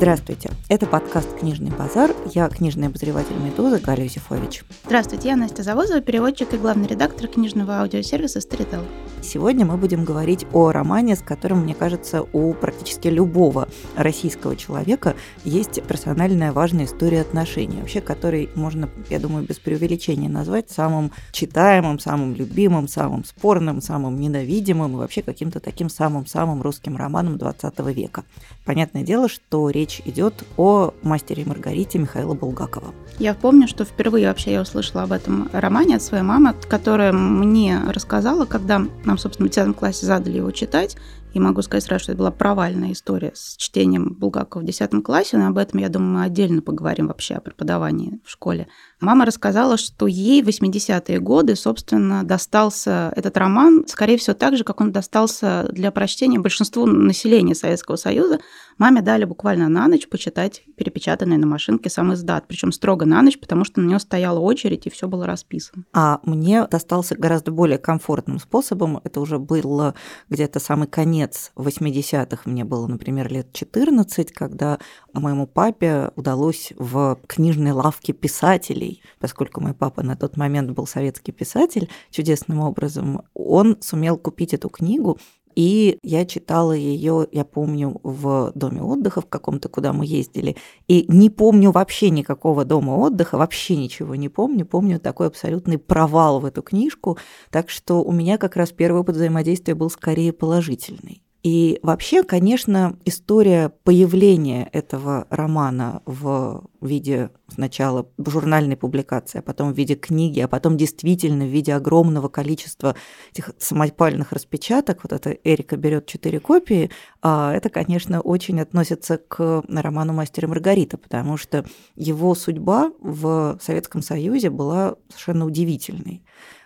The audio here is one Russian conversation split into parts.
Здравствуйте, это подкаст «Книжный базар». Я книжный обозреватель «Медузы» Галя Юзефович. Здравствуйте, я Настя Завозова, переводчик и главный редактор книжного аудиосервиса Storytel. Сегодня мы будем говорить о романе, с которым, мне кажется, у практически любого российского человека есть персональная важная история отношений, вообще которой можно, я думаю, без преувеличения назвать самым читаемым, самым любимым, самым спорным, самым ненавидимым и вообще каким-то таким самым-самым русским романом XX века. Понятное дело, что речь идет о «Мастере и Маргарите» Михаила Булгакова. Я помню, что впервые вообще я услышала об этом романе от своей мамы, которая мне рассказала, когда нам, собственно, в 10 классе задали его читать. И могу сказать сразу, что это была провальная история с чтением Булгакова в 10 классе, но об этом, я думаю, мы отдельно поговорим вообще о преподавании в школе. Мама рассказала, что ей в 80-е годы, собственно, достался этот роман, скорее всего, так же, как он достался для прочтения большинству населения Советского Союза. Маме дали буквально на ночь почитать перепечатанный на машинке сам издат, причем строго на ночь, потому что на него стояла очередь, и все было расписано. А мне достался гораздо более комфортным способом. Это уже был где-то самый конец 80-х, мне было, например, лет 14, когда моему папе удалось в книжной лавке писателей, поскольку мой папа на тот момент был советский писатель, чудесным образом, он сумел купить эту книгу. И я читала ее, я помню, в доме отдыха в каком-то, куда мы ездили, и не помню вообще никакого дома отдыха, вообще ничего не помню, помню такой абсолютный провал в эту книжку, так что у меня как раз первый опыт взаимодействия был скорее положительный. И вообще, конечно, история появления этого романа в виде сначала журнальной публикации, а потом в виде книги, а потом действительно в виде огромного количества этих самопальных распечаток, вот это Эрика берет 4 копии, это, конечно, очень относится к роману «Мастер и Маргарита», потому что его судьба в Советском Союзе была совершенно удивительной.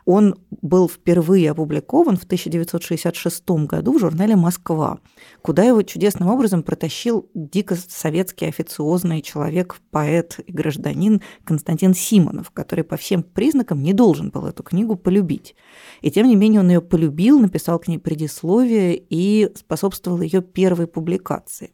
Он был впервые опубликован в 1966 году в журнале «Москва», куда его чудесным образом протащил дико советский официозный человек, поэт и гражданин Константин Симонов, который по всем признакам не должен был эту книгу полюбить. И тем не менее он ее полюбил, написал к ней предисловие и способствовал ее первой публикации.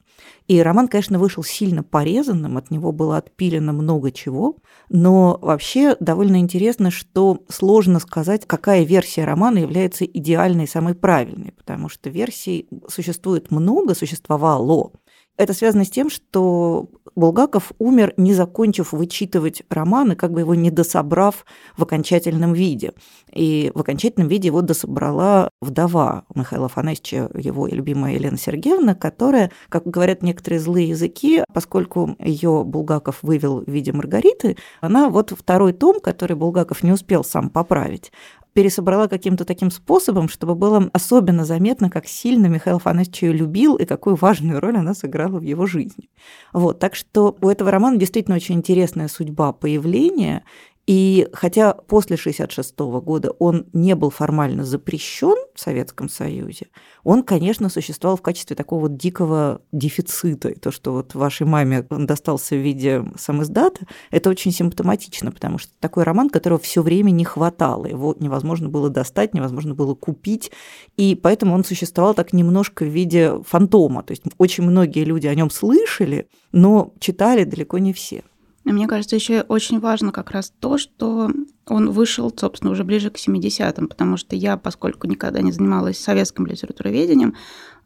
И роман, конечно, вышел сильно порезанным, от него было отпилено много чего, но вообще довольно интересно, что сложно сказать, какая версия романа является идеальной и самой правильной, потому что версий существует много, существовало. Это связано с тем, что Булгаков умер, не закончив вычитывать роман и как бы его не дособрав в окончательном виде. И в окончательном виде его дособрала вдова Михаила Афанасьевича, его любимая Елена Сергеевна, которая, как говорят некоторые злые языки, поскольку ее Булгаков вывел в виде Маргариты, она вот второй том, который Булгаков не успел сам поправить, пересобрала каким-то таким способом, чтобы было особенно заметно, как сильно Михаил Афанасьевич ее любил и какую важную роль она сыграла в его жизни. Вот, так что у этого романа действительно очень интересная судьба появления. И хотя после 1966 года он не был формально запрещен в Советском Союзе, он, конечно, существовал в качестве такого вот дикого дефицита. И то, что вот вашей маме он достался в виде самиздата, это очень симптоматично, потому что такой роман, которого все время не хватало, его невозможно было достать, невозможно было купить, и поэтому он существовал так немножко в виде фантома. То есть очень многие люди о нем слышали, но читали далеко не все. Мне кажется, еще очень важно как раз то, что он вышел, собственно, уже ближе к 70-м, потому что я, поскольку никогда не занималась советским литературоведением,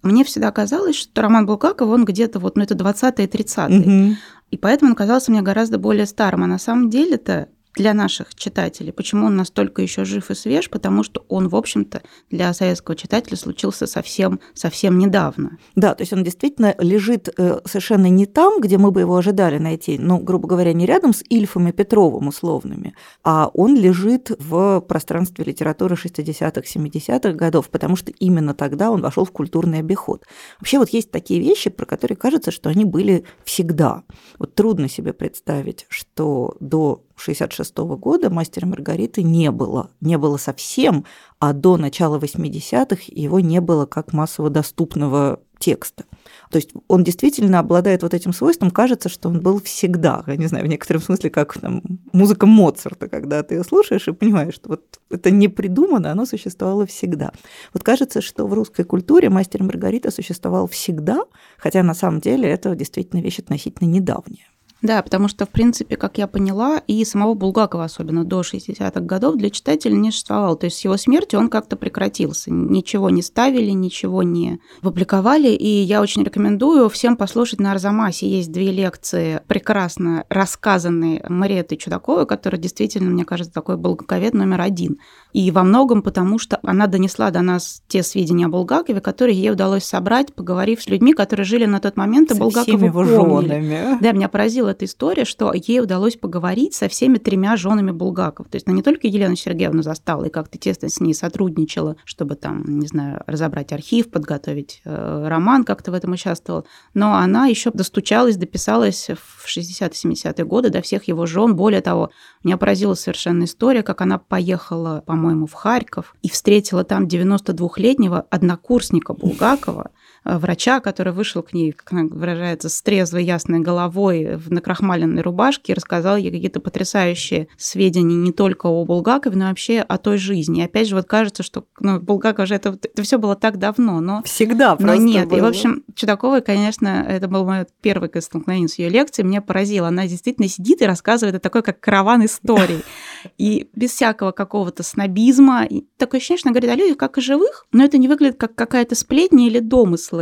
мне всегда казалось, что роман Булгакова, он где-то вот, это 20-е, 30-е. Угу. И поэтому он казался мне гораздо более старым. А на самом деле-то для наших читателей, почему он настолько еще жив и свеж, потому что он, в общем-то, для советского читателя случился совсем недавно. Да, то есть он действительно лежит совершенно не там, где мы бы его ожидали найти, ну, грубо говоря, не рядом с Ильфом и Петровым условными, а он лежит в пространстве литературы 60-х, 70-х годов, потому что именно тогда он вошел в культурный обиход. Вообще вот есть такие вещи, про которые кажется, что они были всегда. Вот трудно себе представить, что до 1966 года «Мастера и Маргариты» не было. Не было совсем, а до начала 80-х его не было как массово доступного текста. То есть он действительно обладает вот этим свойством, кажется, что он был всегда, я не знаю, в некотором смысле, как там, музыка Моцарта, когда ты ее слушаешь и понимаешь, что вот это не придумано, оно существовало всегда. Вот кажется, что в русской культуре «Мастер и Маргарита» существовал всегда, хотя на самом деле это действительно вещь относительно недавняя. Да, потому что, в принципе, как я поняла, и самого Булгакова, особенно до 60-х годов, для читателя не существовало. То есть с его смертью он как-то прекратился. Ничего не ставили, ничего не публиковали. И я очень рекомендую всем послушать на Арзамасе. Есть две лекции, прекрасно рассказанные Мариэттой Чудаковой, которая действительно, мне кажется, такой булгаковед номер один. И во многом потому, что она донесла до нас те сведения о Булгакове, которые ей удалось собрать, поговорив с людьми, которые жили на тот момент, и Булгакова помнили. Да, меня поразило эта история, что ей удалось поговорить со всеми тремя женами Булгакова. То есть она не только Елену Сергеевну застала и как-то тесно с ней сотрудничала, чтобы там, не знаю, разобрать архив, подготовить роман, как-то в этом участвовала, но она еще достучалась, дописалась в 60-70-е годы до всех его жен. Более того, меня поразила совершенно история, как она поехала, по-моему, в Харьков и встретила там 92-летнего однокурсника Булгакова, врача, который вышел к ней, как она выражается, с трезвой ясной головой в накрахмаленной рубашке и рассказал ей какие-то потрясающие сведения не только о Булгакове, но вообще о той жизни. И опять же, вот кажется, что Булгаков же это все было так давно, но... Всегда просто но нет. Было. И, в общем, Чудакова, конечно, это было мое первое столкновение с ее лекцией, меня поразило. Она действительно сидит и рассказывает о такой, как караван историй. И без всякого какого-то снобизма. И такое ощущение, что она говорит о людях, как о живых, но это не выглядит как какая-то сплетня или домысл.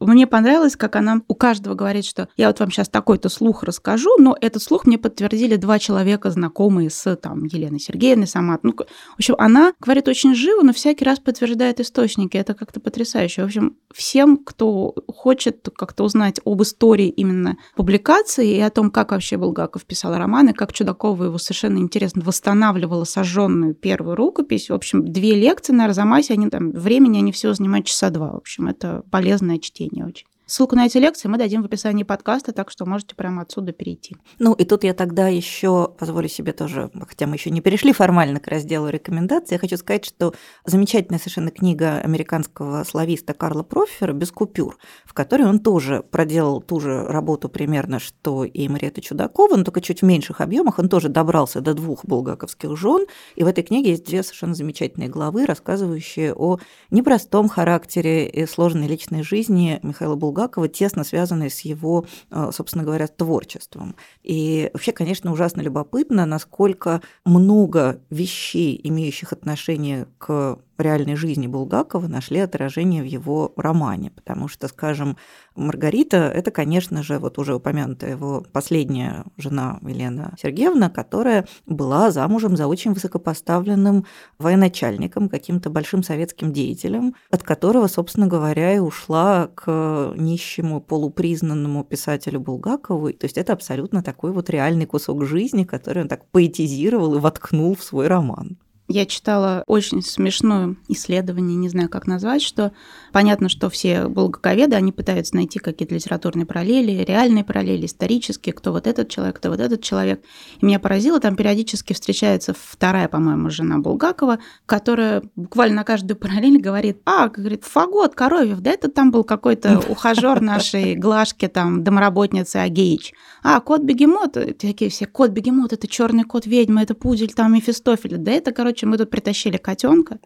Мне понравилось, как она у каждого говорит, что я вот вам сейчас такой-то слух расскажу, но этот слух мне подтвердили два человека, знакомые с там, Еленой Сергеевной, сама. Ну, в общем, она говорит очень живо, но всякий раз подтверждает источники. Это как-то потрясающе. В общем, всем, кто хочет как-то узнать об истории именно публикации и о том, как вообще Булгаков писал романы, как Чудакова его совершенно интересно восстанавливала сожженную первую рукопись. В общем, две лекции на Арзамасе, они там времени, они всего занимают часа два. В общем, это полезное чтение очень. Ссылку на эти лекции мы дадим в описании подкаста, так что можете прямо отсюда перейти. Ну, и тут я тогда еще позволю себе тоже, хотя мы еще не перешли формально к разделу рекомендаций, я хочу сказать, что замечательная совершенно книга американского словиста Карла Профера «Без купюр», в которой он тоже проделал ту же работу примерно, что и Мариэтта Чудакова, но только чуть в меньших объемах. Он тоже добрался до двух булгаковских жен, и в этой книге есть две совершенно замечательные главы, рассказывающие о непростом характере и сложной личной жизни Михаила Булгакова, тесно связанные с его, собственно говоря, творчеством. И вообще, конечно, ужасно любопытно, насколько много вещей, имеющих отношение к реальной жизни Булгакова, нашли отражение в его романе. Потому что, скажем, Маргарита – это, конечно же, вот уже упомянутая его последняя жена Елена Сергеевна, которая была замужем за очень высокопоставленным военачальником, каким-то большим советским деятелем, от которого, собственно говоря, и ушла к нищему полупризнанному писателю Булгакову. То есть это абсолютно такой вот реальный кусок жизни, который он так поэтизировал и воткнул в свой роман. Я читала очень смешное исследование, не знаю, как назвать, что понятно, что все булгаковеды, они пытаются найти какие-то литературные параллели, реальные параллели, исторические, кто вот этот человек, кто вот этот человек. И меня поразило, там периодически встречается вторая, по-моему, жена Булгакова, которая буквально на каждую параллель говорит, говорит, Фагот, Коровьев, да это там был какой-то ухажер нашей Глашки, там, домработницы Агеич. Кот-бегемот, такие все, кот-бегемот, это черный кот ведьма, это пудель, там, Мефистофель, да это, короче, мы тут притащили котенка.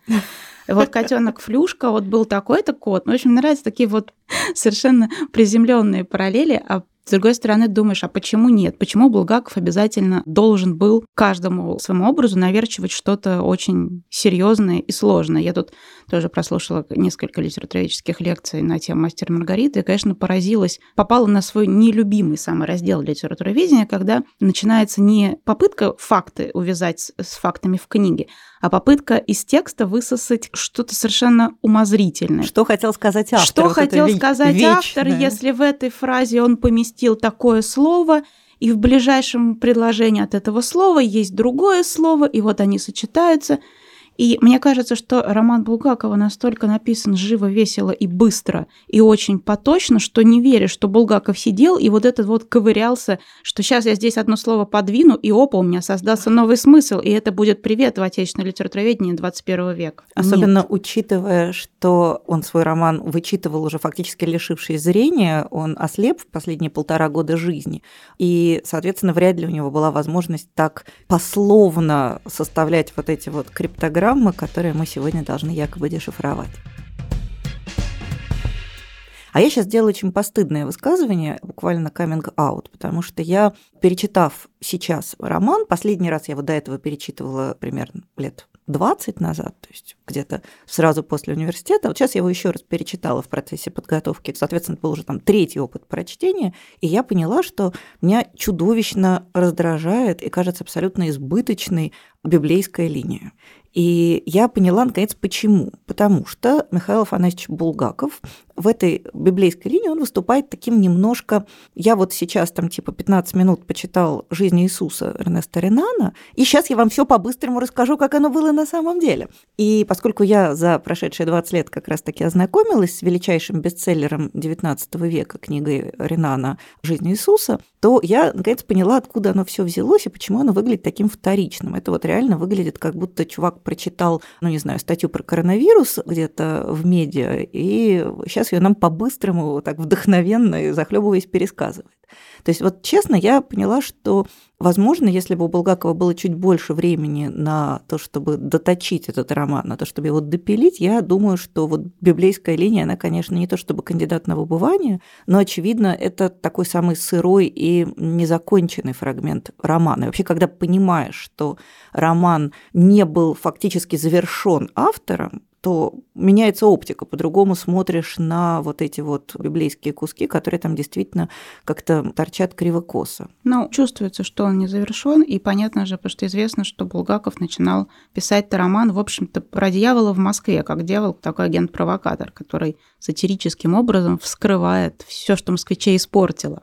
Вот котенок Флюшка, вот был такой-то кот. Ну, в общем, нравятся такие вот совершенно приземленные параллели. А с другой стороны, думаешь, а почему нет? Почему Булгаков обязательно должен был каждому своему образу наверчивать что-то очень серьезное и сложное? Я тут тоже прослушала несколько литературоведческих лекций на тему «Мастер и Маргарита», и, конечно, поразилась, попала на свой нелюбимый самый раздел литературоведения, когда начинается не попытка факты увязать с фактами в книге, а попытка из текста высосать что-то совершенно умозрительное. Что хотел сказать автор? Что вот хотел сказать автор, если в этой фразе он поместил такое слово, и в ближайшем предложении от этого слова есть другое слово, и вот они сочетаются. И мне кажется, что роман Булгакова настолько написан живо, весело и быстро, и очень поточно, что не веришь, что Булгаков сидел и вот этот вот ковырялся, что сейчас я здесь одно слово подвину, и опа, у меня создался новый смысл, и это будет привет в отечественной литературоведении 21 века. Особенно учитывая, что он свой роман вычитывал уже фактически лишившись зрения, он ослеп в последние 1,5 года жизни, и, соответственно, вряд ли у него была возможность так пословно составлять вот эти вот криптограммы, которые мы сегодня должны якобы дешифровать. А я сейчас делаю очень постыдное высказывание, буквально каминг-аут, потому что я, перечитав сейчас роман, последний раз я его до этого перечитывала примерно лет 20 назад, то есть где-то сразу после университета. Вот сейчас я его еще раз перечитала в процессе подготовки. Соответственно, это был уже там 3-й опыт прочтения, и я поняла, что меня чудовищно раздражает и кажется абсолютно избыточной библейская линия. И я поняла, наконец, почему. Потому что Михаил Афанасьевич Булгаков в этой библейской линии он выступает таким немножко... Я вот сейчас там типа 15 минут почитал «Жизнь Иисуса» Эрнеста Ренана, и сейчас я вам все по-быстрому расскажу, как оно было на самом деле. И поскольку я за прошедшие 20 лет как раз-таки ознакомилась с величайшим бестселлером XIX века книгой Ренана «Жизнь Иисуса», то я, наконец, поняла, откуда оно все взялось и почему оно выглядит таким вторичным. Это вот реально выглядит, как будто чувак прочитал, ну, не знаю, статью про коронавирус где-то в медиа, и сейчас ее нам по-быстрому, так вдохновенно и захлебываясь, пересказывает. То есть вот честно, я поняла, что, возможно, если бы у Булгакова было чуть больше времени на то, чтобы доточить этот роман, на то, чтобы его допилить, я думаю, что вот библейская линия, она, конечно, не то чтобы кандидат на выбывание, но, очевидно, это такой самый сырой и незаконченный фрагмент романа. И вообще, когда понимаешь, что роман не был фактически завершен автором, то меняется оптика, по-другому смотришь на вот эти вот библейские куски, которые там действительно как-то торчат криво-косо. Ну, чувствуется, что он не завершен, и понятно же, потому что известно, что Булгаков начинал писать-то роман, в общем-то, про дьявола в Москве, как дьявол такой агент-провокатор, который сатирическим образом вскрывает все, что москвичей испортило.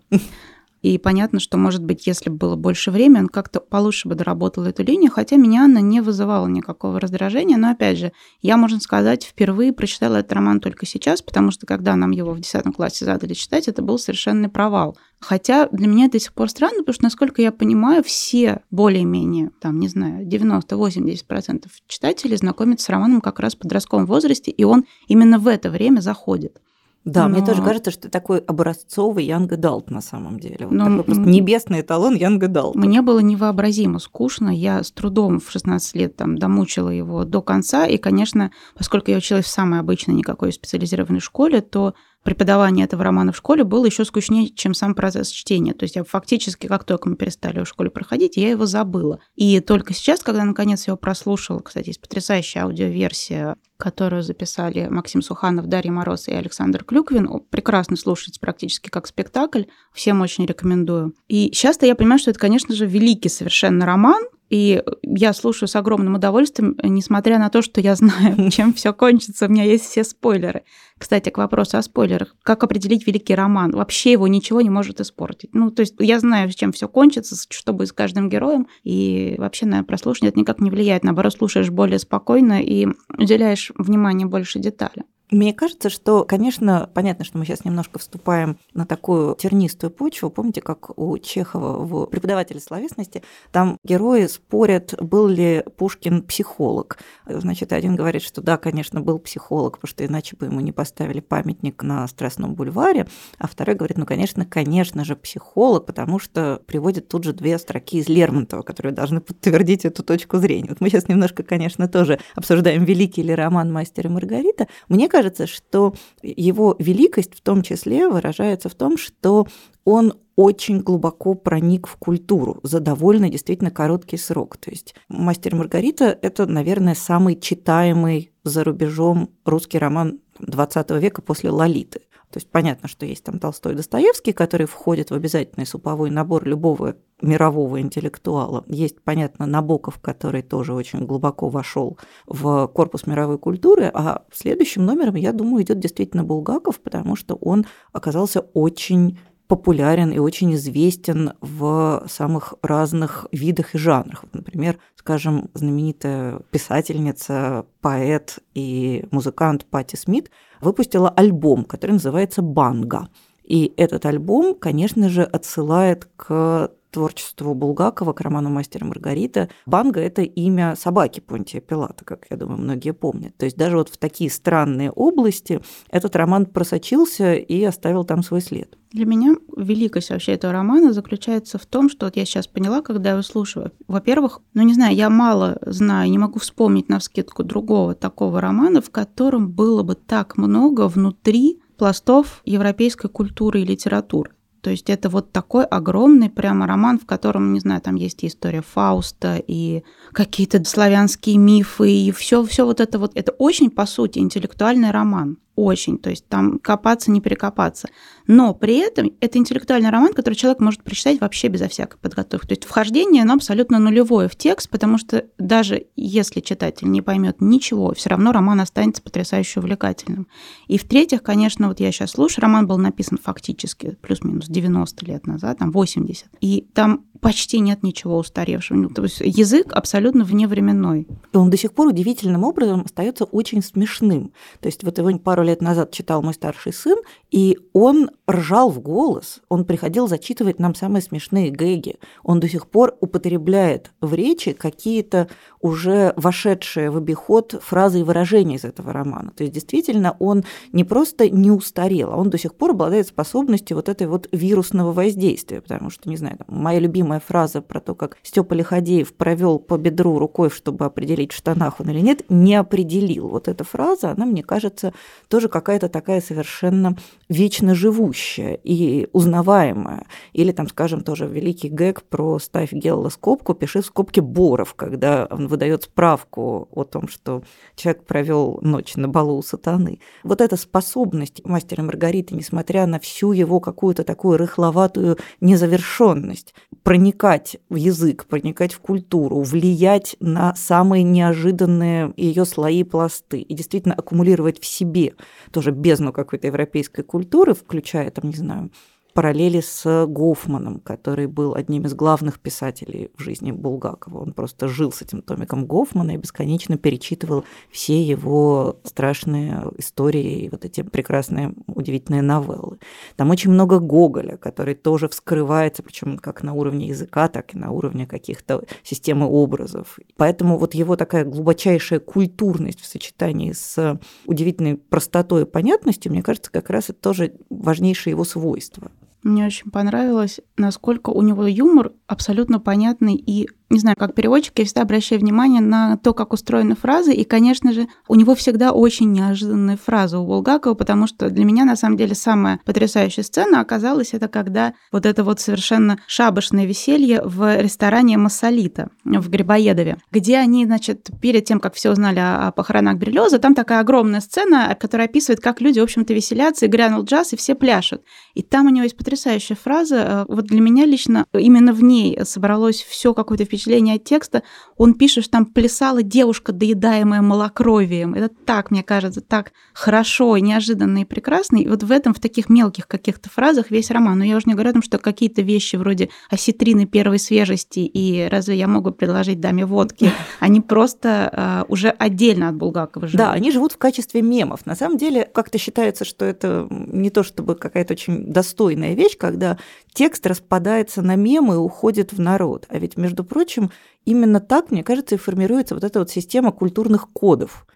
И понятно, что, может быть, если бы было больше времени, он как-то получше бы доработал эту линию, хотя меня она не вызывала никакого раздражения. Но, опять же, я, можно сказать, впервые прочитала этот роман только сейчас, потому что, когда нам его в 10 классе задали читать, это был совершенный провал. Хотя для меня это до сих пор странно, потому что, насколько я понимаю, все более-менее, там, не знаю, 90-80% читателей знакомятся с романом как раз в подростковом возрасте, и он именно в это время заходит. Да, но... мне тоже кажется, что такой образцовый Янг Эдалт на самом деле. Вот такой просто небесный эталон Янг Эдалта. Мне было невообразимо скучно. Я с трудом в 16 лет там домучила его до конца. И, конечно, поскольку я училась в самой обычной никакой специализированной школе, то преподавание этого романа в школе было еще скучнее, чем сам процесс чтения. То есть я фактически, как только мы перестали его в школе проходить, я его забыла. И только сейчас, когда наконец я его прослушала, кстати, есть потрясающая аудиоверсия, которую записали Максим Суханов, Дарья Мороз и Александр Клюквин, прекрасно слушается практически как спектакль, всем очень рекомендую. И сейчас-то я понимаю, что это, конечно же, великий совершенно роман, и я слушаю с огромным удовольствием, несмотря на то, что я знаю, чем все кончится, у меня есть все спойлеры. Кстати, к вопросу о спойлерах. Как определить великий роман? Вообще его ничего не может испортить. Ну, то есть я знаю, чем все кончится, что будет с каждым героем, и вообще на прослушивание это никак не влияет. Наоборот, слушаешь более спокойно и уделяешь внимание больше деталям. Мне кажется, что, конечно, понятно, что мы сейчас немножко вступаем на такую тернистую почву. Помните, как у Чехова в «Преподавателе словесности» там герои спорят, был ли Пушкин психолог. Значит, один говорит, что да, конечно, был психолог, потому что иначе бы ему не поставили памятник на Страстном бульваре. А второй говорит, ну, конечно же, психолог, потому что приводит тут же 2 строки из Лермонтова, которые должны подтвердить эту точку зрения. Вот мы сейчас немножко, конечно, тоже обсуждаем, великий ли роман «Мастер и Маргарита». Мне кажется, что его великость в том числе выражается в том, что он очень глубоко проник в культуру за довольно действительно короткий срок. То есть «Мастер и Маргарита» – это, наверное, самый читаемый за рубежом русский роман XX века после «Лолиты». То есть понятно, что есть там Толстой и Достоевский, которые входят в обязательный суповой набор любого мирового интеллектуала. Есть, понятно, Набоков, который тоже очень глубоко вошел в корпус мировой культуры. А следующим номером, я думаю, идет действительно Булгаков, потому что он оказался очень популярен и очень известен в самых разных видах и жанрах. Вот, например, скажем, знаменитая писательница, поэт и музыкант Патти Смит выпустила альбом, который называется «Банга». И этот альбом, конечно же, отсылает к творчеству Булгакова, к роману «Мастер и Маргарита». Банга – это имя собаки Понтия Пилата, как, я думаю, многие помнят. То есть даже вот в такие странные области этот роман просочился и оставил там свой след. Для меня великость вообще этого романа заключается в том, что вот я сейчас поняла, когда его слушаю. Во-первых, не знаю, я мало знаю, не могу вспомнить навскидку другого такого романа, в котором было бы так много внутри пластов европейской культуры и литературы. То есть это вот такой огромный прямо роман, в котором, не знаю, там есть и история Фауста, и какие-то славянские мифы, и все вот это вот. Это очень, по сути, интеллектуальный роман. Очень. То есть там копаться, не перекопаться. Но при этом это интеллектуальный роман, который человек может прочитать вообще безо всякой подготовки. То есть вхождение, оно абсолютно нулевое в текст, потому что даже если читатель не поймет ничего, все равно роман останется потрясающе увлекательным. И в-третьих, конечно, вот я сейчас слушаю, роман был написан фактически плюс-минус 90 лет назад, там 80. И там почти нет ничего устаревшего. То есть язык абсолютно вневременной. И он до сих пор удивительным образом остается очень смешным. То есть вот его пару лет назад читал мой старший сын, и он ржал в голос. Он приходил зачитывать нам самые смешные гэги. Он до сих пор употребляет в речи какие-то уже вошедшие в обиход фразы и выражения из этого романа. То есть действительно он не просто не устарел, а он до сих пор обладает способностью вот этой вот вирусного воздействия. Потому что, не знаю, моя любимая фраза про то, как Степа Лиходеев провел по бедру рукой, чтобы определить, в штанах он или нет, не определил. Вот эта фраза, она, мне кажется, тоже какая-то такая совершенно вечно живущая и узнаваемая. Или там, скажем, тоже великий гэг про «ставь Гелла скобку, пиши в скобке Боров», когда он выдает справку о том, что человек провел ночь на балу у сатаны. Вот эта способность «Мастера и Маргариты», несмотря на всю его какую-то такую рыхловатую незавершенность, проникать в язык, проникать в культуру, влиять на самые неожиданные ее слои и пласты и действительно аккумулировать в себе тоже бездну какой-то европейской культуры, включая, там, не знаю, параллели с Гофманом, который был одним из главных писателей в жизни Булгакова. Он просто жил с этим томиком Гофмана и бесконечно перечитывал все его страшные истории и вот эти прекрасные, удивительные новеллы. Там очень много Гоголя, который тоже вскрывается, причем как на уровне языка, так и на уровне каких-то системы образов. Поэтому вот его такая глубочайшая культурность в сочетании с удивительной простотой и понятностью, мне кажется, как раз это тоже важнейшее его свойство. Мне очень понравилось, насколько у него юмор абсолютно понятный. И, не знаю, как переводчик, я всегда обращаю внимание на то, как устроены фразы. И, конечно же, у него всегда очень неожиданные фразы у Булгакова, потому что для меня, на самом деле, самая потрясающая сцена оказалась, это когда вот это вот совершенно шабашное веселье в ресторане «Массолита» в Грибоедове, где они, значит, перед тем, как все узнали о похоронах Бриллиоза, там такая огромная сцена, которая описывает, как люди, в общем-то, веселятся, и грянул джаз, и все пляшут. И там у него есть потрясающая фраза. Вот для меня лично именно в ней собралось все какое-то впечатление от текста. Он пишет, что там плясала девушка, доедаемая малокровием. Это так, мне кажется, так хорошо, неожиданно и прекрасно. И вот в этом, в таких мелких каких-то фразах весь роман. Но я уже не говорю о том, что какие-то вещи вроде осетрины первой свежести и «разве я могу предложить даме водки», они просто уже отдельно от Булгакова живут. Да, они живут в качестве мемов. На самом деле как-то считается, что это не то чтобы какая-то очень достойная вещь, когда текст распадается на мемы и уходит в народ. А ведь, между прочим, именно так, мне кажется, и формируется вот эта вот система культурных кодов.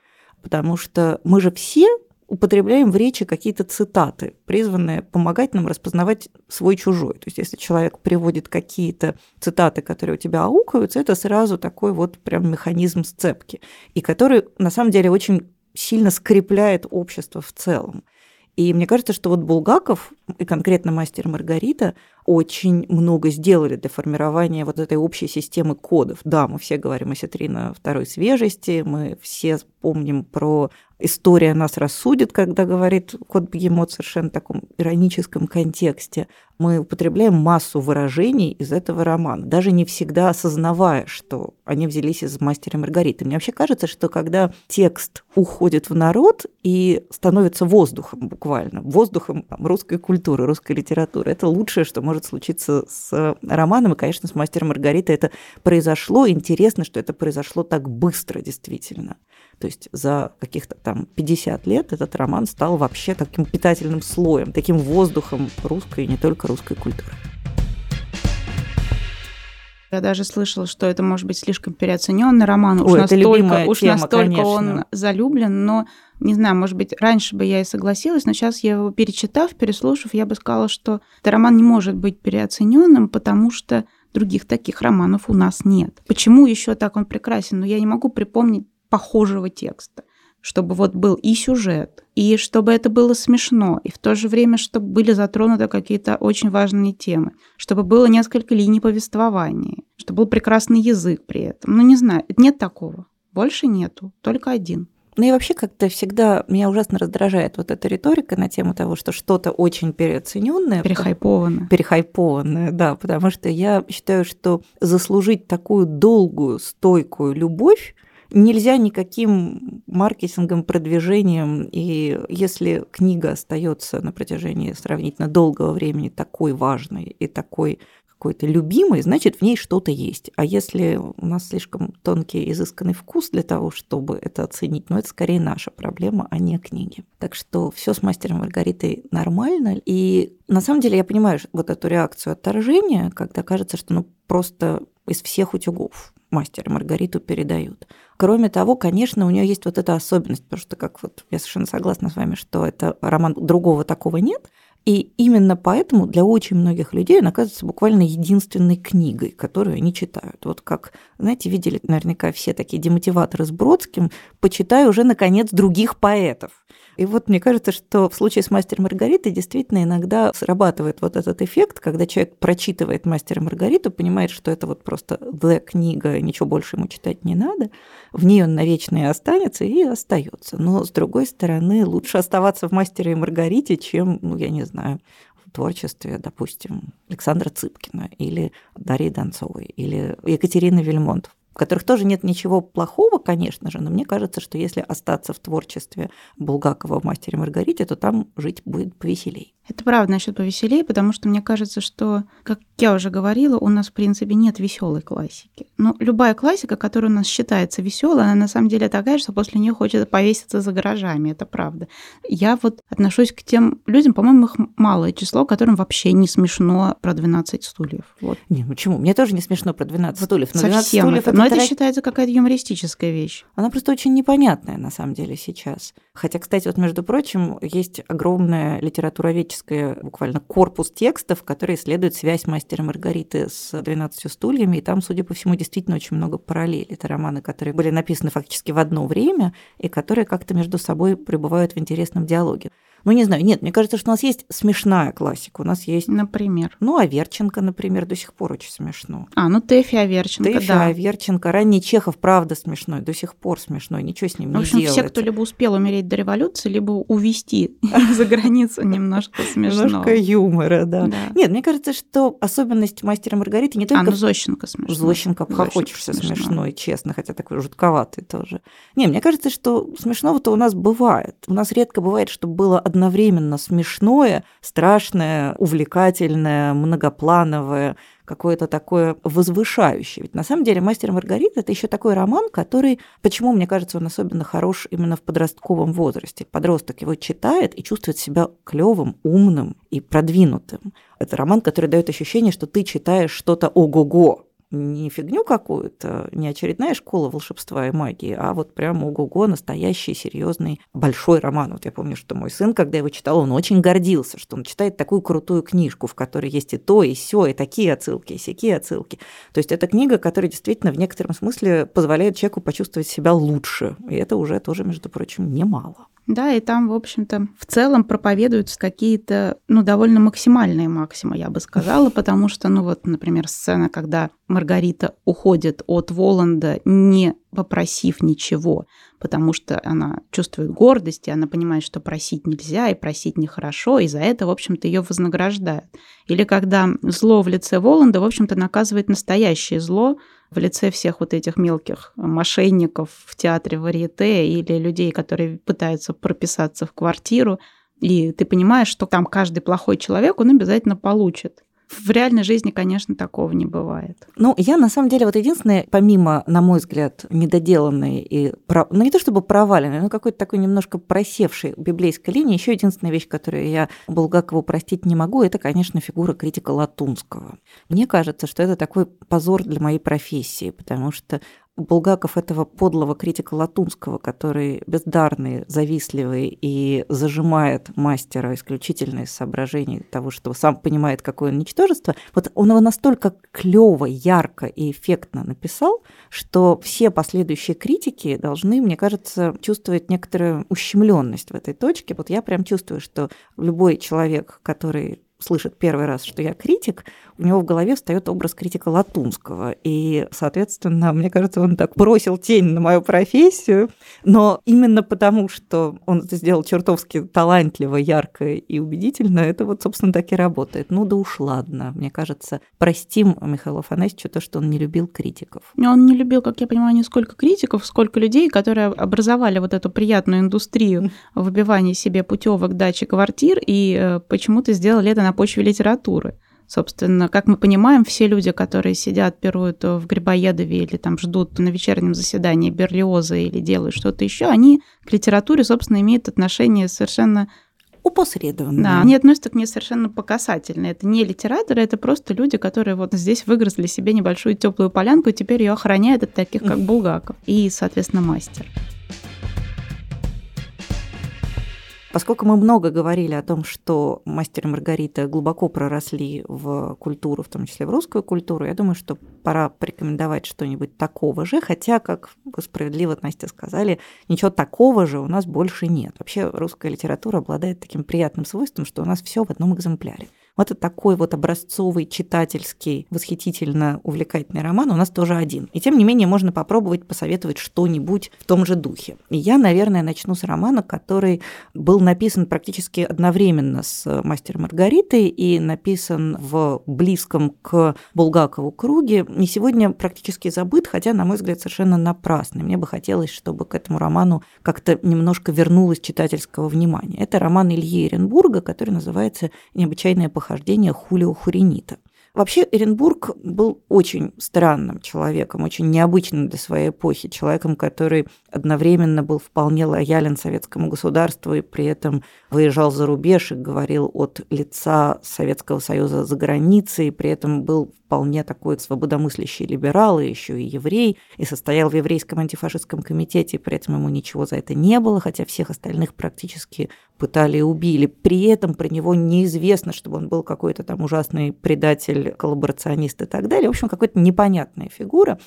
Потому что мы же все употребляем в речи какие-то цитаты, призванные помогать нам распознавать свой-чужой. То есть если человек приводит какие-то цитаты, которые у тебя аукаются, это сразу такой вот прям механизм сцепки, и который, на самом деле, очень сильно скрепляет общество в целом. И мне кажется, что вот Булгаков, и конкретно «Мастер и Маргарита», очень много сделали для формирования вот этой общей системы кодов. Да, мы все говорим о осетрина второй свежести, мы все помним про «История нас рассудит», когда говорит кот Бегемот в совершенно таком ироническом контексте. Мы употребляем массу выражений из этого романа, даже не всегда осознавая, что они взялись из «Мастера и Маргариты». Мне вообще кажется, что когда текст уходит в народ и становится воздухом буквально, воздухом русской культуры, русской литературы, это лучшее, что может может случиться с романом, и, конечно, с «Мастером и Маргаритой» это произошло. Интересно, что это произошло так быстро, действительно. То есть за каких-то там 50 лет этот роман стал вообще таким питательным слоем, таким воздухом русской и не только русской культуры. Я даже слышала, что это может быть слишком переоцененный роман. Уж настолько он залюблен, но, не знаю, может быть, раньше бы я и согласилась, но сейчас я его перечитав, переслушав, я бы сказала, что этот роман не может быть переоцененным, потому что других таких романов у нас нет. Почему еще так он прекрасен? Но я не могу припомнить похожего текста, чтобы вот был и сюжет, и чтобы это было смешно, и в то же время, чтобы были затронуты какие-то очень важные темы, чтобы было несколько линий повествования, чтобы был прекрасный язык при этом. Ну, не знаю, нет такого. Больше нету, только один. Ну и вообще как-то всегда меня ужасно раздражает вот эта риторика на тему того, что что-то очень переоцененное, перехайпованное, да, потому что я считаю, что заслужить такую долгую, стойкую любовь нельзя никаким маркетингом, продвижением, и если книга остается на протяжении сравнительно долгого времени такой важной и такой какой-то любимой, значит, в ней что-то есть. А если у нас слишком тонкий, изысканный вкус для того, чтобы это оценить, ну, это скорее наша проблема, а не книги. Так что все с «Мастером и Маргаритой» нормально. И на самом деле я понимаю вот эту реакцию отторжения, когда кажется, что ну просто из всех утюгов «Мастер и Маргариту» передают. Кроме того, конечно, у нее есть вот эта особенность, потому что, как вот я совершенно согласна с вами, что это роман, другого такого нет. И именно поэтому для очень многих людей она оказывается буквально единственной книгой, которую они читают. Вот как, знаете, видели наверняка все такие демотиваторы с Бродским, почитай уже, наконец, других поэтов. И вот мне кажется, что в случае с «Мастером и Маргаритой» действительно иногда срабатывает вот этот эффект, когда человек прочитывает «Мастера и Маргариту», понимает, что это вот просто «the» книга, ничего больше ему читать не надо, в ней он навечно и останется, и остается. Но, с другой стороны, лучше оставаться в «Мастере и Маргарите», чем, ну, я не знаю, в творчестве, допустим, Александра Цыпкина или Дарьи Донцовой или Екатерины Вельмонт, в которых тоже нет ничего плохого, конечно же, но мне кажется, что если остаться в творчестве Булгакова в «Мастере и Маргарите», то там жить будет повеселей. Это правда насчет повеселей, потому что мне кажется, что, как я уже говорила, у нас в принципе нет веселой классики. Но любая классика, которая у нас считается веселой, она на самом деле такая, что после нее хочется повеситься за гаражами. Это правда. Я вот отношусь к тем людям, по-моему, их малое число, которым вообще не смешно про 12 стульев. Вот. Не, почему? Мне тоже не смешно про 12 стульев. Но совсем 12 стульев это. Но это считается какая-то юмористическая вещь. Она просто очень непонятная на самом деле сейчас. Хотя, кстати, вот между прочим, есть огромная литературоведческая буквально корпус текстов, которые исследуют связь «Мастера и Маргариты» с 12 стульями, и там, судя по всему, действительно очень много параллелей. Это романы, которые были написаны фактически в одно время и которые как-то между собой пребывают в интересном диалоге. Ну, не знаю, нет, мне кажется, что у нас есть смешная классика, у нас есть... Например? Ну, Аверченко, например, до сих пор очень смешно. Ну, Тэфи Аверченко, да. Тэфи Аверченко, ранний Чехов, правда, смешной, до сих пор смешной, ничего с ним не делается. В общем, все, кто либо успел умереть до революции, либо увезти за границу немножко смешно. Немножко юмора, да. Нет, мне кажется, что особенность «Мастера и Маргариты» не только... ну, Зощенко смешной. Зощенко, похочешься, смешной, честно, хотя такой жутковатый тоже. Не, мне кажется, что смешного-то у нас бывает. У нас редко бывает, что было одновременно смешное, страшное, увлекательное, многоплановое, какое-то такое возвышающее. Ведь на самом деле «Мастер и Маргарита» — это еще такой роман, который, почему, мне кажется, он особенно хорош именно в подростковом возрасте. Подросток его читает и чувствует себя клевым, умным и продвинутым. Это роман, который дает ощущение, что ты читаешь что-то ого-го. Не фигню какую-то, не очередная школа волшебства и магии, а вот прям ого-го, настоящий, серьезный, большой роман. Вот я помню, что мой сын, когда его читал, он очень гордился, что он читает такую крутую книжку, в которой есть и то, и сё, и такие отсылки, и сякие отсылки. То есть это книга, которая действительно в некотором смысле позволяет человеку почувствовать себя лучше. И это уже тоже, между прочим, немало. Да, и там, в общем-то, в целом проповедуются какие-то, ну, довольно максимальные максимы, я бы сказала, потому что, ну, вот, например, сцена, когда Маргарита уходит от Воланда, не попросив ничего, потому что она чувствует гордость, и она понимает, что просить нельзя, и просить нехорошо, и за это, в общем-то, ее вознаграждают. Или когда зло в лице Воланда, в общем-то, наказывает настоящее зло в лице всех вот этих мелких мошенников в театре варьете или людей, которые пытаются прописаться в квартиру, и ты понимаешь, что там каждый плохой человек, он обязательно получит В реальной жизни, конечно, такого не бывает. Ну, я на самом деле, вот единственное, помимо, на мой взгляд, недоделанной и, ну, не то чтобы проваленной, но какой-то такой немножко просевшей библейской линии, еще единственная вещь, которую я Булгакову простить не могу, это, конечно, фигура критика Латунского. Мне кажется, что это такой позор для моей профессии, потому что Булгаков этого подлого критика Латунского, который бездарный, завистливый и зажимает мастера исключительно из соображений того, что сам понимает, какое он ничтожество, вот он его настолько клёво, ярко и эффектно написал, что все последующие критики должны, мне кажется, чувствовать некоторую ущемленность в этой точке. Вот я прям чувствую, что любой человек, который слышит первый раз, что я критик, у него в голове встает образ критика Латунского. И, соответственно, мне кажется, он так бросил тень на мою профессию. Но именно потому, что он это сделал чертовски талантливо, ярко и убедительно, это вот, собственно, так и работает. Ну да уж ладно. Мне кажется, простим Михаилу Афанасьевичу то, что он не любил критиков. Он не любил, как я понимаю, не сколько критиков, сколько людей, которые образовали вот эту приятную индустрию выбивания себе путевок, дачи, квартир, и почему-то сделали это на почве литературы. Собственно, как мы понимаем, все люди, которые сидят, пируют в Грибоедове или там ждут на вечернем заседании Берлиоза или делают что-то еще, они к литературе, собственно, имеют отношение совершенно опосредованно. Да, они относятся к ней совершенно покасательно. Это не литераторы, это просто люди, которые вот здесь выгрызли себе небольшую теплую полянку и теперь ее охраняют от таких, как Булгаков и, соответственно, мастер. Поскольку мы много говорили о том, что «Мастер и Маргарита» глубоко проросли в культуру, в том числе в русскую культуру, я думаю, что пора порекомендовать что-нибудь такого же, хотя, как вы справедливо, Настя, сказали, ничего такого же у нас больше нет. Вообще русская литература обладает таким приятным свойством, что у нас все в одном экземпляре. Вот такой вот образцовый, читательский, восхитительно увлекательный роман у нас тоже один. И тем не менее можно попробовать посоветовать что-нибудь в том же духе. И я, наверное, начну с романа, который был написан практически одновременно с «Мастером и Маргаритой» и написан в близком к Булгакову круге. И сегодня практически забыт, хотя, на мой взгляд, совершенно напрасно. Мне бы хотелось, чтобы к этому роману как-то немножко вернулось читательского внимания. Это роман Ильи Эренбурга, который называется «Необычайные похождения Хулио Хуренито». Вообще Эренбург был очень странным человеком, очень необычным для своей эпохи, человеком, который одновременно был вполне лоялен советскому государству и при этом выезжал за рубеж и говорил от лица Советского Союза за границей, и при этом был вполне такой свободомыслящий либерал, и еще и еврей, и состоял в еврейском антифашистском комитете, и при этом ему ничего за это не было, хотя всех остальных практически пытали и убили. При этом про него неизвестно, чтобы он был какой-то там ужасный предатель, коллаборационист и так далее. В общем, какая-то непонятная фигура.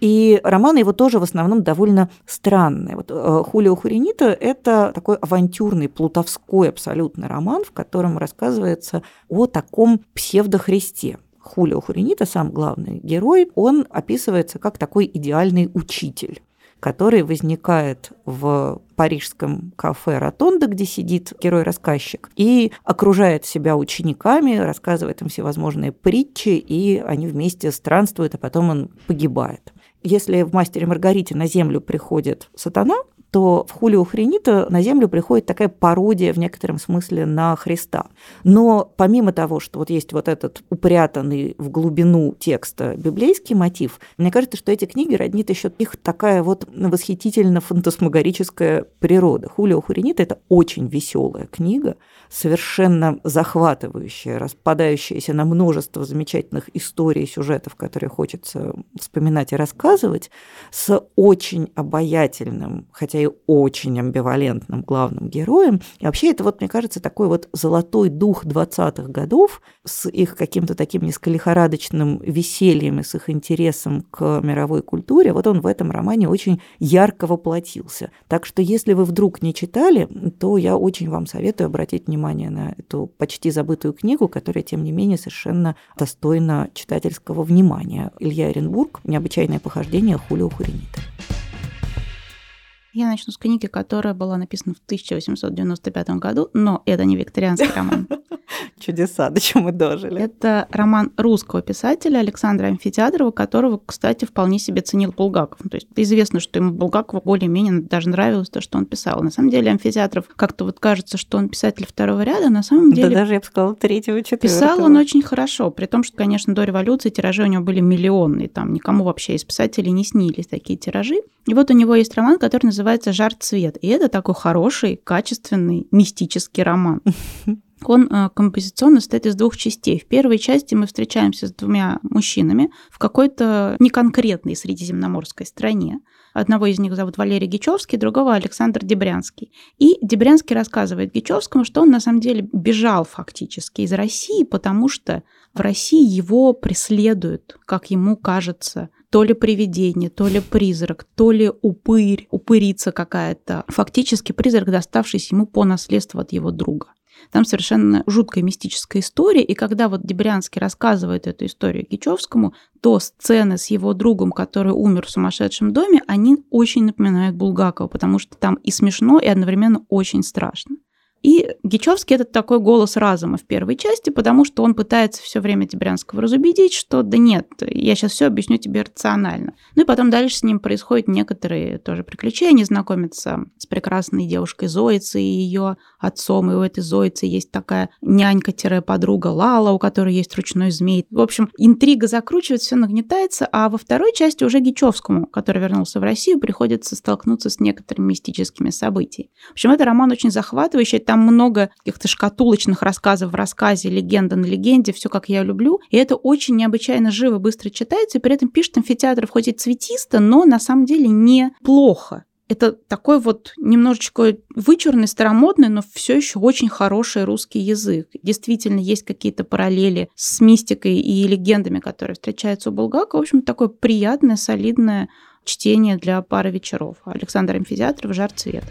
И романы его тоже в основном довольно странные. Вот «Хулио Хуренито» – это такой авантюрный, плутовской абсолютно роман, в котором рассказывается о таком псевдохристе. Хулио Хуренито, сам главный герой, он описывается как такой идеальный учитель, который возникает в парижском кафе «Ротонда», где сидит герой-рассказчик, и окружает себя учениками, рассказывает им всевозможные притчи, и они вместе странствуют, а потом он погибает. Если в «Мастере и Маргарите» на землю приходит сатана, то в «Хулио Хуренито» на землю приходит такая пародия в некотором смысле на Христа. Но помимо того, что вот есть вот этот упрятанный в глубину текста библейский мотив, мне кажется, что эти книги роднит еще их такая вот восхитительно-фантасмагорическая природа. «Хулио Хуренито» — это очень веселая книга, совершенно захватывающая, распадающаяся на множество замечательных историй и сюжетов, которые хочется вспоминать и рассказывать, с очень обаятельным, хотя и очень амбивалентным главным героем. И вообще это, вот, мне кажется, такой вот золотой дух 20-х годов с их каким-то таким несколько лихорадочным весельем и с их интересом к мировой культуре. Вот он в этом романе очень ярко воплотился. Так что если вы вдруг не читали, то я очень вам советую обратить внимание на эту почти забытую книгу, которая, тем не менее, совершенно достойна читательского внимания. Илья Эренбург «Необычайное похождение Хулио Хуренито». Я начну с книги, которая была написана в 1895 году, но это не викторианский роман. Чудеса, до чего мы дожили. Это роман русского писателя Александра Амфитеатрова, которого, кстати, вполне себе ценил Булгаков. То есть известно, что ему Булгакову более-менее даже нравилось то, что он писал. На самом деле Амфитеатров как-то вот кажется, что он писатель второго ряда, на самом деле... Да даже, я бы сказала, третьего, четвертого. Писал он очень хорошо, при том, что, конечно, до революции тиражи у него были миллионные, там никому вообще из писателей не снились такие тиражи. И вот у него есть роман, который называется «Жар-цвет». И это такой хороший, качественный, мистический роман. Он композиционно состоит из двух частей. В первой части мы встречаемся с двумя мужчинами в какой-то неконкретной средиземноморской стране. Одного из них зовут Валерий Гичевский, другого Александр Дебрянский. И Дебрянский рассказывает Гичевскому, что он на самом деле бежал фактически из России, потому что в России его преследуют, как ему кажется, то ли привидение, то ли призрак, то ли упырь, упырица какая-то. Фактически призрак, доставшийся ему по наследству от его друга. Там совершенно жуткая мистическая история, и когда вот Дебрянский рассказывает эту историю Гичевскому, то сцены с его другом, который умер в сумасшедшем доме, они очень напоминают Булгакова, потому что там и смешно, и одновременно очень страшно. И Гичевский – это такой голос разума в первой части, потому что он пытается все время Дебрянского разубедить, что да нет, я сейчас все объясню тебе рационально. Ну и потом дальше с ним происходят некоторые тоже приключения, знакомятся с прекрасной девушкой Зоицей и ее отцом, и у этой Зоицы есть такая нянька-подруга Лала, у которой есть ручной змей. В общем, интрига закручивается, все нагнетается, а во второй части уже Гичевскому, который вернулся в Россию, приходится столкнуться с некоторыми мистическими событиями. В общем, это роман очень захватывающий. Там много каких-то шкатулочных рассказов в рассказе, легенда на легенде, все как я люблю. И это очень необычайно живо, быстро читается, и при этом пишет Амфитеатров хоть и цветисто, но на самом деле неплохо. Это такой вот немножечко вычурный, старомодный, но все еще очень хороший русский язык. Действительно, есть какие-то параллели с мистикой и легендами, которые встречаются у Булгакова. В общем, такое приятное, солидное чтение для пары вечеров. Александр Амфитеатров, «Жар-цвет».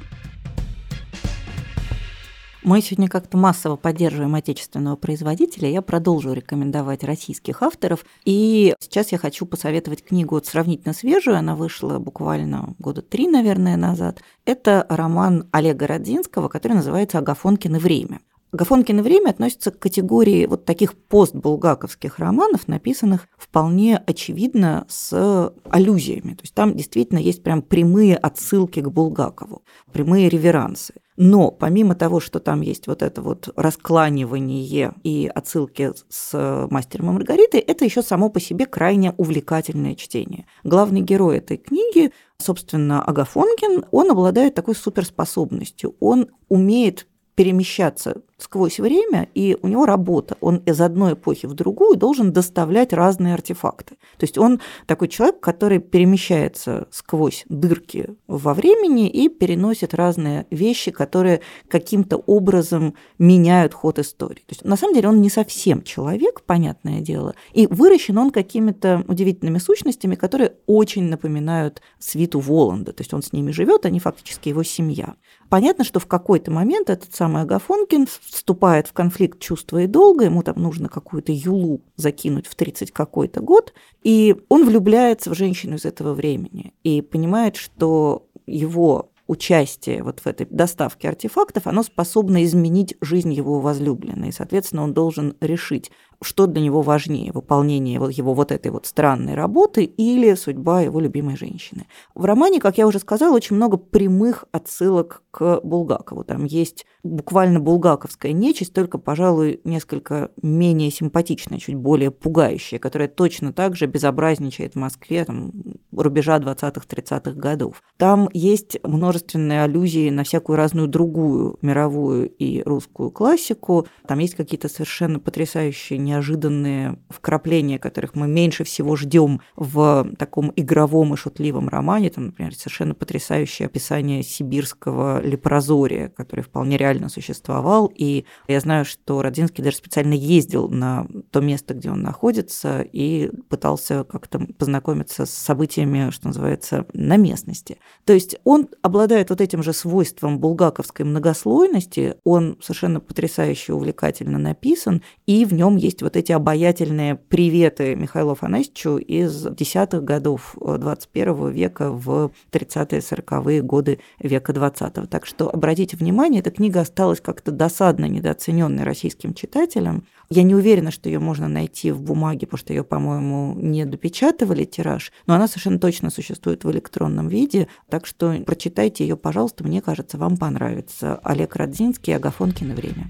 Мы сегодня как-то массово поддерживаем отечественного производителя. Я продолжу рекомендовать российских авторов. И сейчас я хочу посоветовать книгу вот сравнительно свежую. Она вышла буквально года 3, наверное, назад. Это роман Олега Радзинского, который называется «Агафонкин и время». «Агафонкин и время» относится к категории вот таких постбулгаковских романов, написанных вполне очевидно с аллюзиями. То есть там действительно есть прям прямые отсылки к Булгакову, прямые реверансы. Но помимо того, что там есть вот это вот раскланивание и отсылки с «Мастером и Маргаритой», это еще само по себе крайне увлекательное чтение. Главный герой этой книги, собственно, Агафонкин, он обладает такой суперспособностью. Он умеет перемещаться сквозь время, и у него работа. Он из одной эпохи в другую должен доставлять разные артефакты. То есть он такой человек, который перемещается сквозь дырки во времени и переносит разные вещи, которые каким-то образом меняют ход истории. То есть на самом деле он не совсем человек, понятное дело, и выращен он какими-то удивительными сущностями, которые очень напоминают свиту Воланда. То есть он с ними живет, они фактически его семья. Понятно, что в какой-то момент этот самый Агафонкин вступает в конфликт чувства и долга, ему там нужно какую-то юлу закинуть в 30 какой-то год, и он влюбляется в женщину из этого времени и понимает, что его участие вот в этой доставке артефактов, оно способно изменить жизнь его возлюбленной, и, соответственно, он должен решить, что для него важнее, выполнение его вот этой вот странной работы или судьба его любимой женщины. В романе, как я уже сказала, очень много прямых отсылок к Булгакову. Там есть буквально булгаковская нечисть, только, пожалуй, несколько менее симпатичная, чуть более пугающая, которая точно так же безобразничает в Москве там, рубежа 20-30-х годов. Там есть множественные аллюзии на всякую разную другую мировую и русскую классику. Там есть какие-то совершенно потрясающие неожиданные вкрапления, которых мы меньше всего ждем в таком игровом и шутливом романе. Там, например, совершенно потрясающее описание сибирского лепрозория, который вполне реально существовал. И я знаю, что Родзинский даже специально ездил на то место, где он находится, и пытался как-то познакомиться с событиями, что называется, на местности. То есть он обладает вот этим же свойством булгаковской многослойности, он совершенно потрясающе увлекательно написан, и в нем есть есть вот эти обаятельные приветы Михаилу Афанасьевичу из 10-х годов 21 века в 30-40-е годы века 20-го. Так что обратите внимание, эта книга осталась как-то досадно недооцененной российским читателям. Я не уверена, что ее можно найти в бумаге, потому что ее, по-моему, не допечатывали тираж, но она совершенно точно существует в электронном виде, так что прочитайте ее, пожалуйста, мне кажется, вам понравится. Олег Радзинский, Агафонкин и время.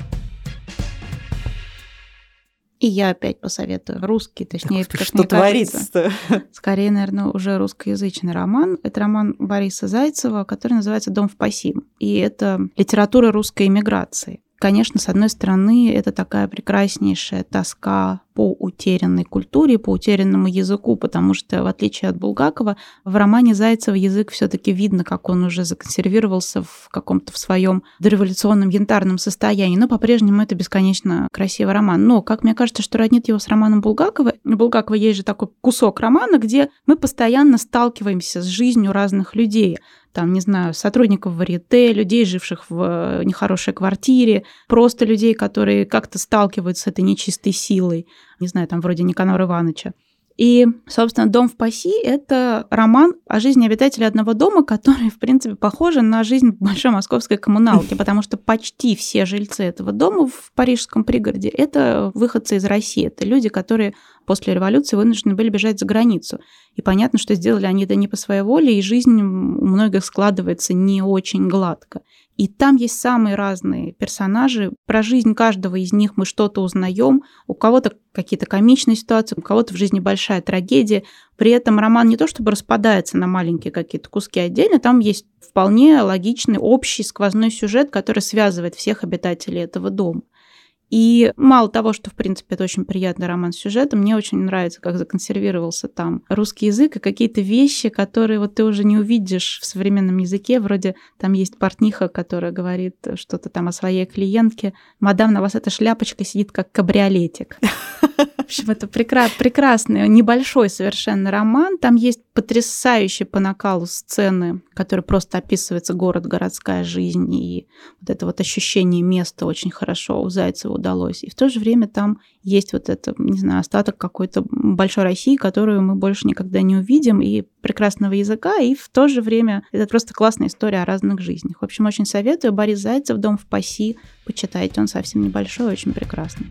И я опять посоветую русский, точнее, как что мне творится, скорее, наверное, уже русскоязычный роман. Это роман Бориса Зайцева, который называется «Дом в Пасси». И это литература русской эмиграции. Конечно, с одной стороны, это такая прекраснейшая тоска по утерянной культуре, по утерянному языку, потому что, в отличие от Булгакова, в романе Зайцева язык все-таки видно, как он уже законсервировался в каком-то в своем дореволюционном янтарном состоянии, но по-прежнему это бесконечно красивый роман. Но, как мне кажется, что роднит его с романом Булгакова, у Булгакова есть же такой кусок романа, где мы постоянно сталкиваемся с жизнью разных людей. Там, не знаю, сотрудников варьете, людей, живших в нехорошей квартире, просто людей, которые как-то сталкиваются с этой нечистой силой, не знаю, там вроде Никанора Ивановича. И, собственно, «Дом в Пасси» — это роман о жизни обитателей одного дома, который, в принципе, похож на жизнь большой московской коммуналки, потому что почти все жильцы этого дома в парижском пригороде — это выходцы из России, это люди, которые после революции вынуждены были бежать за границу. И понятно, что сделали они это не по своей воле, и жизнь у многих складывается не очень гладко. И там есть самые разные персонажи. Про жизнь каждого из них мы что-то узнаем. У кого-то какие-то комичные ситуации, у кого-то в жизни большая трагедия. При этом роман не то чтобы распадается на маленькие какие-то куски отдельно, там есть вполне логичный общий сквозной сюжет, который связывает всех обитателей этого дома. И мало того, что, в принципе, это очень приятный роман с сюжетом, мне очень нравится, как законсервировался там русский язык и какие-то вещи, которые вот ты уже не увидишь в современном языке. Вроде там есть портниха, которая говорит что-то там о своей клиентке. «Мадам, на вас эта шляпочка сидит как кабриолетик». В общем, это прекрасный, небольшой совершенно роман. Там есть потрясающие по накалу сцены, которые просто описываются город, городская жизнь. И вот это вот ощущение места очень хорошо у Зайцева удалось. И в то же время там есть вот это, не знаю, остаток какой-то большой России, которую мы больше никогда не увидим, и прекрасного языка, и в то же время это просто классная история о разных жизнях. В общем, очень советую. Борис Зайцев, «Дом в Пасси». Почитайте, он совсем небольшой, очень прекрасный.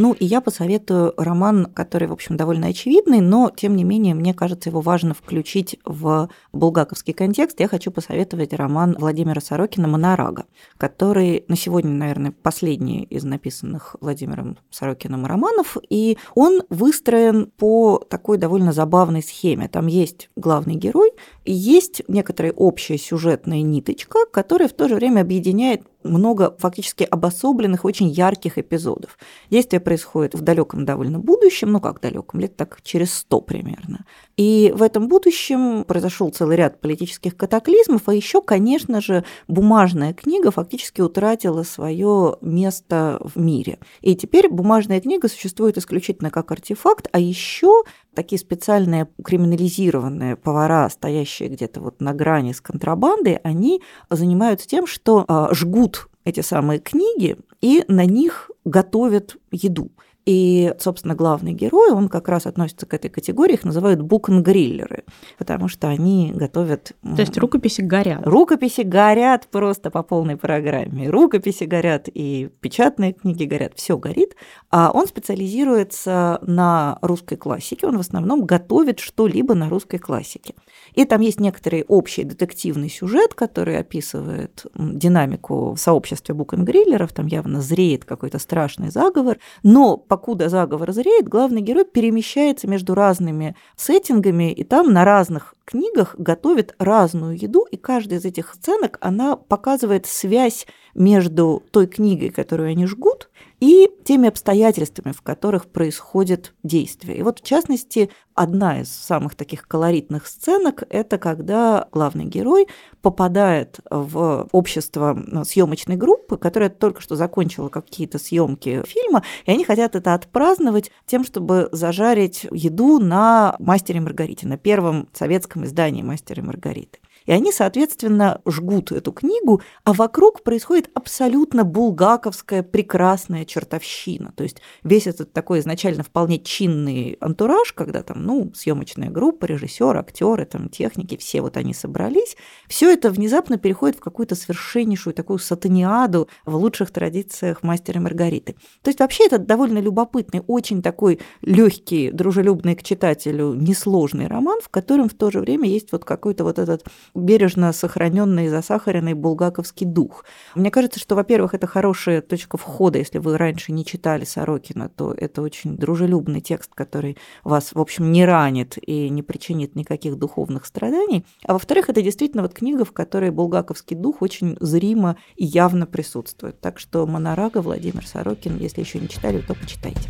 Ну, и я посоветую роман, который, в общем, довольно очевидный, но, тем не менее, мне кажется, его важно включить в булгаковский контекст. Я хочу посоветовать роман Владимира Сорокина «Манарага», который на сегодня, наверное, последний из написанных Владимиром Сорокиным романов, и он выстроен по такой довольно забавной схеме. Там есть главный герой, есть некоторая общая сюжетная ниточка, которая в то же время объединяет много фактически обособленных, очень ярких эпизодов. Действие происходит в далеком довольно будущем, ну как далеком, лет так через 100 примерно. И в этом будущем произошел целый ряд политических катаклизмов, а еще, конечно же, бумажная книга фактически утратила свое место в мире. И теперь бумажная книга существует исключительно как артефакт, а еще такие специальные криминализированные повара, стоящие где-то вот на грани с контрабандой, они занимаются тем, что жгут эти самые книги, и на них готовят еду. И, собственно, главный герой, он как раз относится к этой категории, их называют букнгриллеры, потому что они готовят... То есть рукописи горят. Рукописи горят просто по полной программе. Рукописи горят, и печатные книги горят, все горит. А он специализируется на русской классике, он в основном готовит что-либо на русской классике. И там есть некоторый общий детективный сюжет, который описывает динамику в сообществе букнгриллеров, там явно зреет какой-то страшный заговор, но покуда заговор зреет, главный герой перемещается между разными сеттингами, и там на разных книгах готовит разную еду, и каждая из этих сценок, она показывает связь между той книгой, которую они жгут, и теми обстоятельствами, в которых происходит действие. И вот, в частности, одна из самых таких колоритных сценок – это когда главный герой попадает в общество съемочной группы, которая только что закончила какие-то съемки фильма, и они хотят это отпраздновать тем, чтобы зажарить еду на «Мастере и Маргарите», на первом советском издании «Мастера и Маргариты». И они, соответственно, жгут эту книгу, а вокруг происходит абсолютно булгаковская прекрасная чертовщина. То есть весь этот такой изначально вполне чинный антураж, когда там, съемочная группа, режиссер, актеры, техники, все вот они собрались, все это внезапно переходит в какую-то совершеннейшую такую сатаниаду в лучших традициях «Мастера и Маргариты». То есть вообще это довольно любопытный, очень такой легкий, дружелюбный к читателю, несложный роман, в котором в то же время есть вот какой-то вот этот бережно сохраненный, засахаренный булгаковский дух. Мне кажется, что, во-первых, это хорошая точка входа. Если вы раньше не читали Сорокина, то это очень дружелюбный текст, который вас, в общем, не ранит и не причинит никаких духовных страданий. А во-вторых, это действительно вот книга, в которой булгаковский дух очень зримо и явно присутствует. Так что «Манарага», Владимир Сорокин, если еще не читали, то почитайте.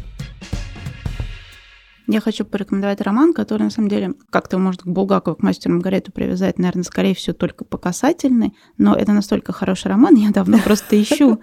Я хочу порекомендовать роман, который, на самом деле, как-то, может, к Булгакову, к «Мастеру и Маргариту» привязать, наверное, скорее всего, только по касательной, но это настолько хороший роман, я давно просто ищу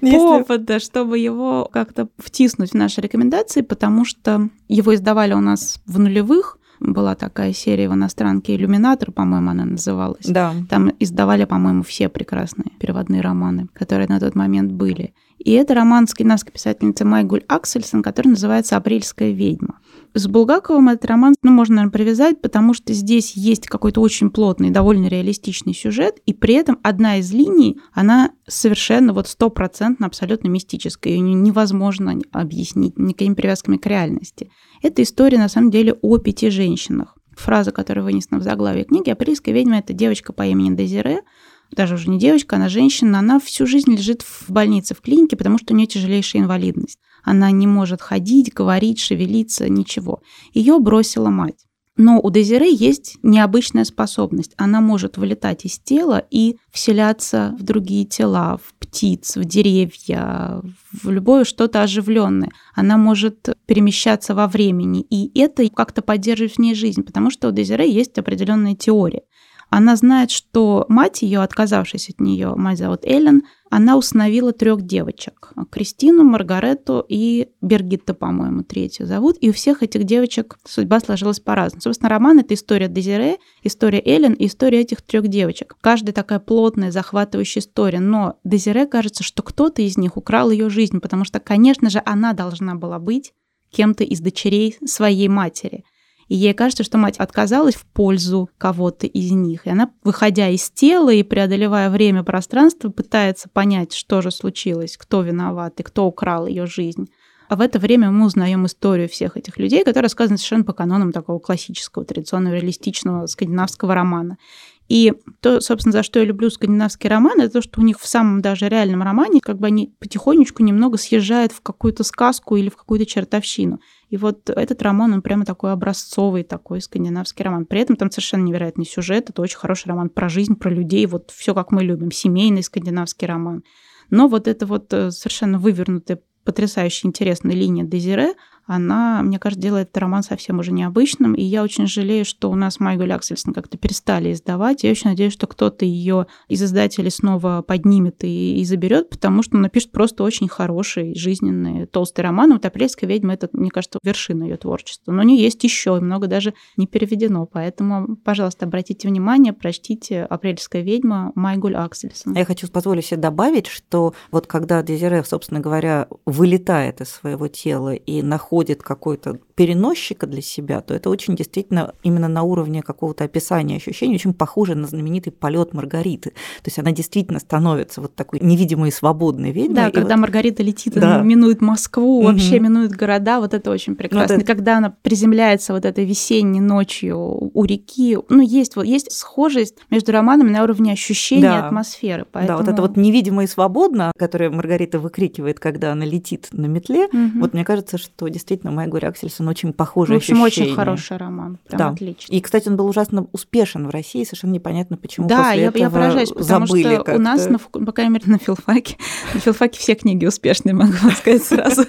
повода, чтобы его как-то втиснуть в наши рекомендации, потому что его издавали у нас в нулевых. Была такая серия в иностранке «Иллюминатор», по-моему, она называлась. Да. Там издавали, по-моему, все прекрасные переводные романы, которые на тот момент были. И это роман скандинавской писательницы Майгулль Аксельссон, который называется «Апрельская ведьма». С Булгаковым этот роман, можно, наверное, привязать, потому что здесь есть какой-то очень плотный, довольно реалистичный сюжет, и при этом одна из линий, она совершенно вот 100% абсолютно мистическая, ее невозможно объяснить никакими привязками к реальности. Это история, на самом деле, о 5 женщинах. Фраза, которая вынесена в заглавие книги, «Апрельская ведьма» — это девочка по имени Дезире, даже уже не девочка, она женщина, она всю жизнь лежит в больнице, в клинике, потому что у нее тяжелейшая инвалидность. Она не может ходить, говорить, шевелиться, ничего. Ее бросила мать. Но у Дезире есть необычная способность. Она может вылетать из тела и вселяться в другие тела, в птиц, в деревья, в любое что-то оживленное. Она может перемещаться во времени, и это как-то поддерживает в ней жизнь, потому что у Дезире есть определенная теория. Она знает, что мать ее, отказавшись от нее, мать зовут Эллен, она усыновила 3 девочек. Кристину, Маргаретту и Бергитта, по-моему, 3 зовут. И у всех этих девочек судьба сложилась по-разному. Собственно, роман — это история Дезире, история Эллен и история этих 3 девочек. Каждая такая плотная, захватывающая история. Но Дезире кажется, что кто-то из них украл ее жизнь, потому что, конечно же, она должна была быть кем-то из дочерей своей матери. И ей кажется, что мать отказалась в пользу кого-то из них. И она, выходя из тела и преодолевая время, пространство, пытается понять, что же случилось, кто виноват и кто украл ее жизнь. А в это время мы узнаем историю всех этих людей, которая рассказана совершенно по канонам такого классического, традиционного, реалистичного скандинавского романа. И то, собственно, за что я люблю скандинавские романы, это то, что у них в самом даже реальном романе как бы они потихонечку немного съезжают в какую-то сказку или в какую-то чертовщину. И вот этот роман, он прямо такой образцовый, такой скандинавский роман. При этом там совершенно невероятный сюжет, это очень хороший роман про жизнь, про людей, вот все, как мы любим, семейный скандинавский роман. Но вот эта вот совершенно вывернутая, потрясающе интересная линия Дезире, она, мне кажется, делает этот роман совсем уже необычным, и я очень жалею, что у нас Майгулль Аксельссон как-то перестали издавать. Я очень надеюсь, что кто-то ее из издателей снова поднимет и заберет, потому что он напишет просто очень хороший, жизненный, толстый роман. Вот «Апрельская ведьма» — это, мне кажется, вершина ее творчества. Но у нее есть еще, и много даже не переведено. Поэтому, пожалуйста, обратите внимание, прочтите «Апрельская ведьма» Майгулль Аксельссон. Я хочу позволить себе добавить, что вот когда Дезире, собственно говоря, вылетает из своего тела и находит какой-то переносчика для себя, то это очень действительно именно на уровне какого-то описания ощущений очень похоже на знаменитый полет Маргариты. То есть она действительно становится вот такой невидимой и свободной ведьмой. Да, и когда вот... Маргарита летит, да, она минует Москву, вообще минует города, вот это очень прекрасно. Вот это... Когда она приземляется вот этой весенней ночью у реки, есть схожесть между романами на уровне ощущения, да, атмосферы. Поэтому... Да, вот это вот невидимо и свободно, которое Маргарита выкрикивает, когда она летит на метле, вот мне кажется, что действительно, Майгулль Аксельссон очень похожие ощущения. В общем, очень хороший роман. Прям да. Отлично. И, кстати, он был ужасно успешен в России. Совершенно непонятно, почему после этого забыли. Да, я поражаюсь, потому что как-то у нас, по крайней мере, на филфаке все книги успешные, могу сказать сразу.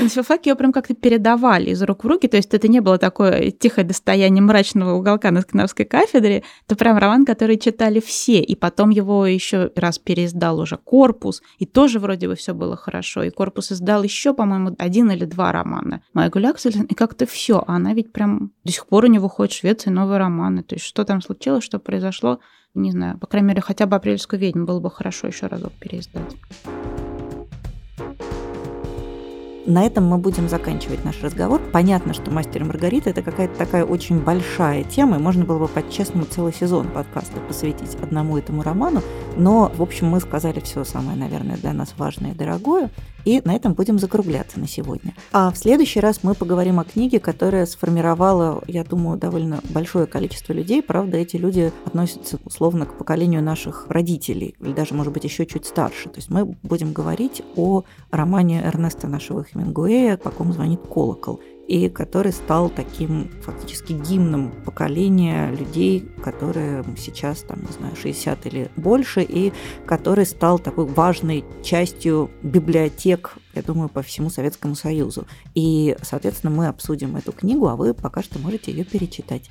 На филфаке ее прям как-то передавали из рук в руки. То есть это не было такое тихое достояние мрачного уголка на скандинавской кафедре. Это прям роман, который читали все. И потом его еще раз переиздал уже «Корпус». И тоже вроде бы все было хорошо. И «Корпус» издал еще, по-моему, 1 или 2 романа. Майгулль Аксельссон, и как-то все. А она ведь прям до сих пор у нее выходит в Швеции новые романы. То есть что там случилось, что произошло, не знаю, по крайней мере, хотя бы «Апрельскую ведьму» было бы хорошо еще разок переиздать. На этом мы будем заканчивать наш разговор. Понятно, что «Мастер и Маргарита» — это какая-то такая очень большая тема, и можно было бы, по-честному, целый сезон подкаста посвятить одному этому роману, но, в общем, мы сказали все самое, наверное, для нас важное и дорогое, и на этом будем закругляться на сегодня. А в следующий раз мы поговорим о книге, которая сформировала, я думаю, довольно большое количество людей, правда, эти люди относятся, условно, к поколению наших родителей, или даже, может быть, еще чуть старше. То есть мы будем говорить о романе Эрнеста нашего Мингуэя, по ком звонит колокол, и который стал таким фактически гимном поколения людей, которые сейчас, там, не знаю, 60 или больше, и который стал такой важной частью библиотек, я думаю, по всему Советскому Союзу. И, соответственно, мы обсудим эту книгу, а вы пока что можете ее перечитать.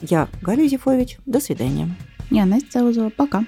Я Галя Юзефович, до свидания. Я Настя Завозова, пока.